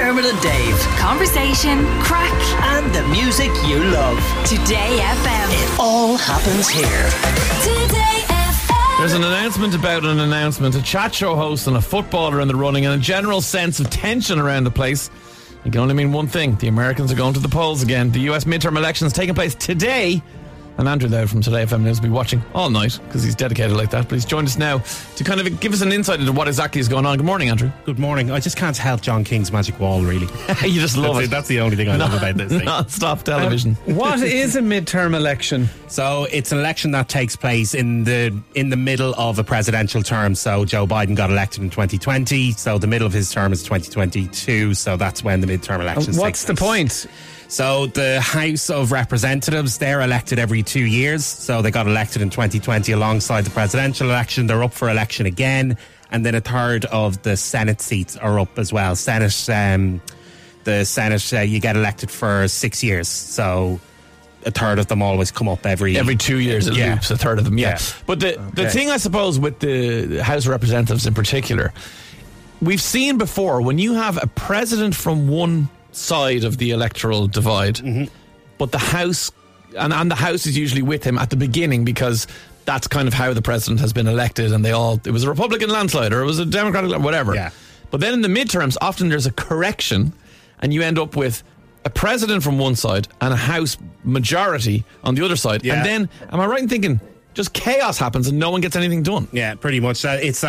Dermot and Dave. Conversation, crack, and the music you love. Today FM. It all happens here. Today FM. There's an announcement about an announcement. A chat show host and a footballer in the running, and a general sense of tension around the place. It can only mean one thing. The Americans are going to the polls again. The US midterm elections taking place today. And Andrew Dowd from Today FM News will be watching all night because he's dedicated like that. But he's joined us now to kind of give us an insight into what exactly is going on. Good morning, Andrew. Good morning. I just can't help John King's magic wall, really. You just love it. That's the only thing I love about this thing. Non-stop television. What is a midterm election? So it's an election that takes place in the middle of a presidential term. So Joe Biden got elected in 2020. So the middle of his term is 2022. So that's when the midterm elections take place. What's the point? So the House of Representatives, they're elected every 2 years. So they got elected in 2020 alongside the presidential election. They're up for election again. And then a third of the Senate seats are up as well. The Senate, you get elected for 6 years. So a third of them always come up every 2 years. It loops a third of them. Yeah. But the thing, I suppose, with the House of Representatives in particular, we've seen before when you have a president from one side of the electoral divide, but the House and the House is usually with him at the beginning, because that's kind of how the president has been elected, and it was a Republican landslide or it was a Democratic, whatever. Yeah. But then in the midterms, often there's a correction, and you end up with a president from one side and a House majority on the other side. Yeah. And then, am I right in thinking, just chaos happens and no one gets anything done? Yeah, pretty much. It's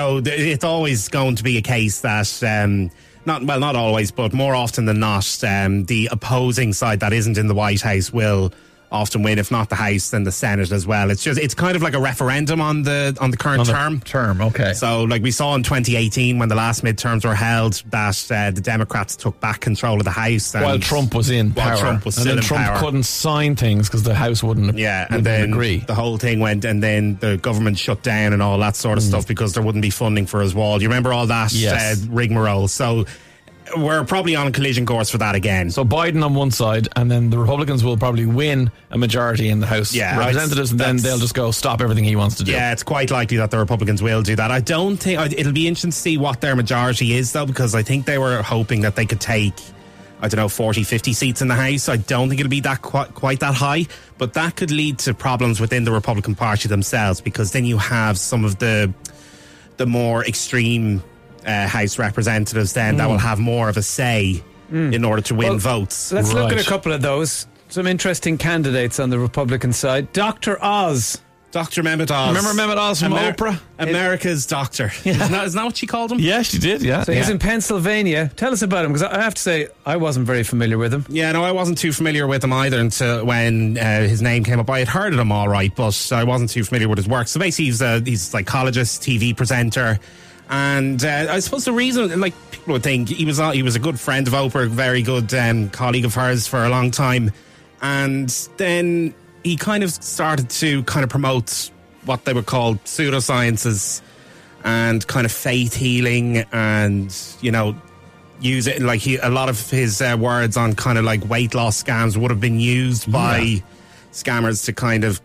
always going to be a case that not always, but more often than not, the opposing side that isn't in the White House will often win, if not the House, then the Senate as well. It's kind of like a referendum on the current term. Okay. So like we saw in 2018 when the last midterms were held, that the Democrats took back control of the House while Trump was in power. Trump couldn't sign things because the House wouldn't. Yeah, and then agree. The whole thing went, and then the government shut down and all that sort of stuff because there wouldn't be funding for his wall. You remember all that rigmarole? So we're probably on a collision course for that again. So Biden on one side, and then the Republicans will probably win a majority in the House Representatives, and then they'll just go stop everything he wants to do. Yeah, it's quite likely that the Republicans will do that. I don't think it'll be interesting to see what their majority is, though, because I think they were hoping that they could take, I don't know, 40, 50 seats in the House. I don't think it'll be that quite that high, but that could lead to problems within the Republican Party themselves, because then you have some of the more extreme House representatives then that will have more of a say in order to win votes. Let's look at a couple of those. Some interesting candidates on the Republican side. Dr. Oz. Dr. Mehmet Oz. Remember Mehmet Oz from Oprah? America's doctor. Yeah. Isn't that what she called him? Yeah, she did, yeah. So he's in Pennsylvania. Tell us about him, because I have to say, I wasn't very familiar with him. Yeah, no, I wasn't too familiar with him either until when his name came up. I had heard of him all right, but I wasn't too familiar with his work. So basically, he's a psychologist, TV presenter, and I suppose the reason, like, people would think he was a good friend of Oprah, very good colleague of hers for a long time, and then he kind of started to kind of promote what they were called pseudosciences and kind of faith healing, and use it like a lot of his words on kind of like weight loss scams would have been used by scammers to kind of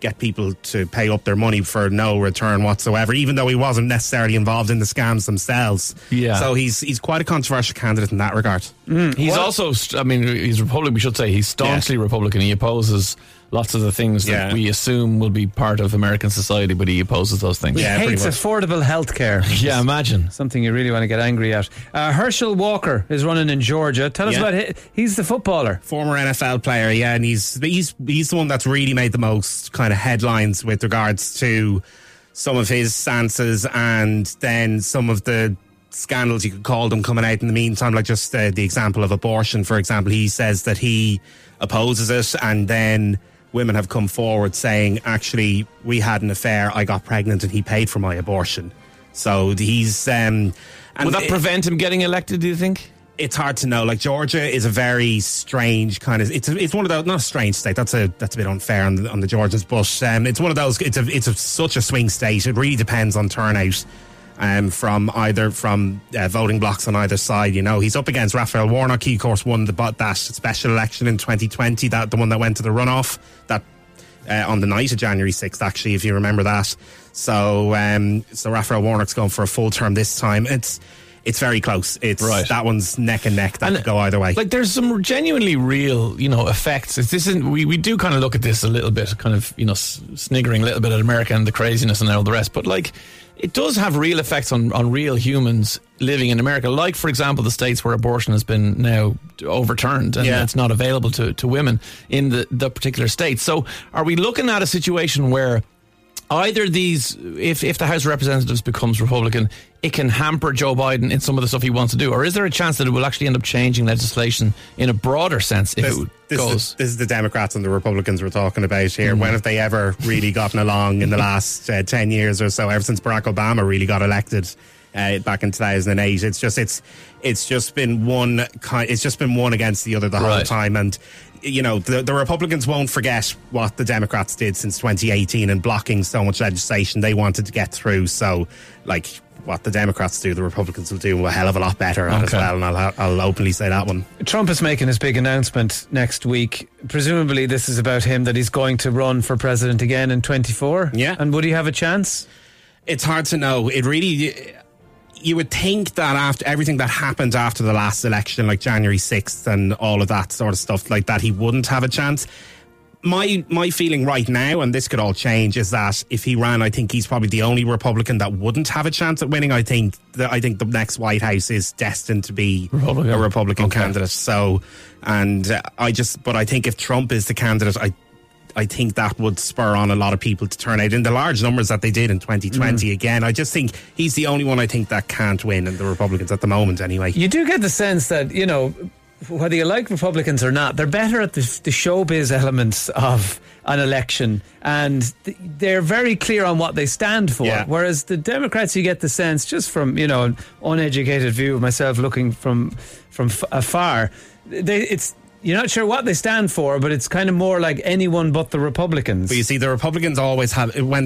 get people to pay up their money for no return whatsoever, even though he wasn't necessarily involved in the scams themselves. Yeah. So he's quite a controversial candidate in that regard. He's also, I mean, he's Republican, we should say. He's staunchly Republican. He opposes lots of the things that we assume will be part of American society, but he opposes those things. He hates affordable healthcare. Yeah, imagine. Something you really want to get angry at. Herschel Walker is running in Georgia. Tell us about him. He's the footballer. Former NFL player, yeah, and he's the one that's really made the most kind of headlines with regards to some of his stances and then some of the scandals, you could call them, coming out in the meantime, like just the example of abortion, for example. He says that he opposes it, and then women have come forward saying, actually, we had an affair, I got pregnant, and he paid for my abortion. So he's... will that prevent him getting elected, do you think? It's hard to know. Like, Georgia is a very strange kind of... It's one of those... Not a strange state. That's a bit unfair on the Georgians, but it's one of those... It's such a swing state. It really depends on turnout from voting blocks on either side. He's up against Raphael Warnock. He, of course, won that special election in 2020, the one that went to the runoff, that on the night of January 6th, actually, if you remember that. So Raphael Warnock's going for a full term this time. It's it's very close. It's right. That one's neck and neck. That could go either way. Like, there's some genuinely real, you know, effects. This isn't, we do kind of look at this a little bit, kind of, you know, sniggering a little bit at America and the craziness and all the rest. But like, it does have real effects on real humans living in America. Like, for example, the states where abortion has been now overturned and it's not available to women in the particular state. So are we looking at a situation where either these, if the House of Representatives becomes Republican, it can hamper Joe Biden in some of the stuff he wants to do? Or is there a chance that it will actually end up changing legislation in a broader sense if it goes? This is the Democrats and the Republicans we're talking about here. Mm. When have they ever really gotten along in the last 10 years or so, ever since Barack Obama really got elected back in 2008? It's just been one against the other the whole time. And you know, the Republicans won't forget what the Democrats did since 2018 and blocking so much legislation they wanted to get through. So, like, what the Democrats do, the Republicans will do a hell of a lot better at as well, and I'll openly say that one. Trump is making his big announcement next week. Presumably this is about him, that he's going to run for president again in 2024. Yeah. And would he have a chance? It's hard to know. It really... You would think that after everything that happened after the last election, like January 6th and all of that sort of stuff like that, he wouldn't have a chance. My feeling right now, and this could all change, is that if he ran, I think he's probably the only Republican that wouldn't have a chance at winning. I think the next White House is destined to be a Republican candidate. So, but I think if Trump is the candidate, I think that would spur on a lot of people to turn out in the large numbers that they did in 2020 again. I just think he's the only one I think that can't win, and the Republicans at the moment anyway. You do get the sense that, you know, whether you like Republicans or not, they're better at the showbiz elements of an election, and they're very clear on what they stand for. Yeah. Whereas the Democrats, you get the sense, just from, you know, an uneducated view of myself looking from afar, you're not sure what they stand for, but it's kind of more like anyone but the Republicans. But you see, the Republicans always have, when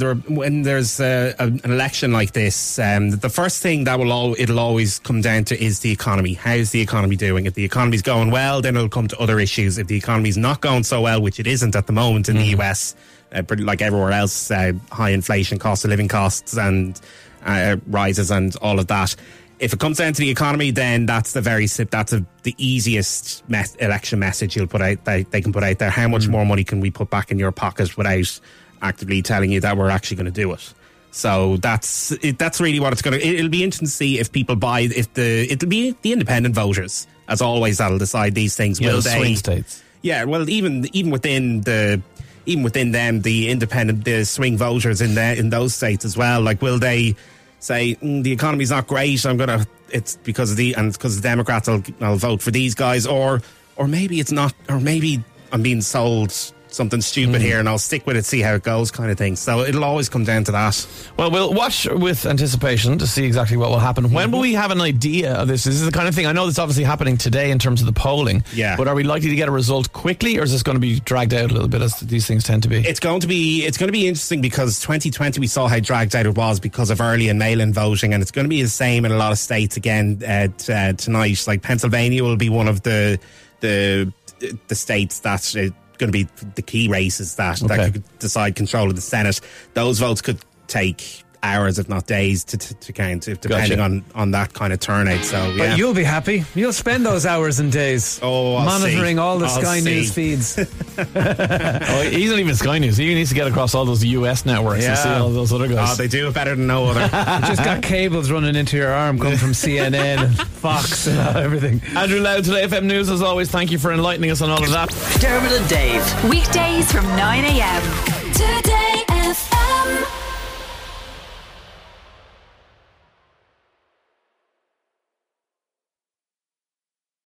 there's an election like this, the first thing that it'll always come down to is the economy. How's the economy doing? If the economy's going well, then it'll come to other issues. If the economy's not going so well, which it isn't at the moment in the US, like everywhere else, high inflation, cost of living costs and rises and all of that. If it comes down to the economy, then that's the easiest election message you'll put out. They can put out there. How much more money can we put back in your pocket without actively telling you that we're actually going to do it? So that's really what it's going to. It'll be interesting to see if people buy. It'll be the independent voters, as always, that'll decide these things. Yeah, the swing states. Yeah, well, even within them, the independent, the swing voters in those states as well. Like, will they? Say the economy's not great. It's because the Democrats. I'll vote for these guys, or maybe it's not, or maybe I'm being sold something stupid here, and I'll stick with it, see how it goes, kind of thing. So it'll always come down to that. Well, we'll watch with anticipation to see exactly what will happen. When will we have an idea of this? This is the kind of thing, I know that's obviously happening today in terms of the polling. Yeah. But are we likely to get a result quickly, or is this going to be dragged out a little bit, as these things tend to be? It's going to be interesting, because 2020 we saw how dragged out it was because of early and mail-in voting, and it's going to be the same in a lot of states again tonight. Like Pennsylvania will be one of the states that. Going to be the key races that could decide control of the Senate. Those votes could take hours, if not days, to count, depending on that kind of turnout. So, yeah. But you'll be happy. You'll spend those hours and days monitoring all the Sky News feeds. He's not even Sky News. He needs to get across all those US networks and see all those other guys. Oh, they do it better than no other. Just got cables running into your arm coming from CNN and Fox and everything. Andrew Loud, Today FM News, as always. Thank you for enlightening us on all of that. Dermot and Dave. Weekdays from 9 a.m. Today.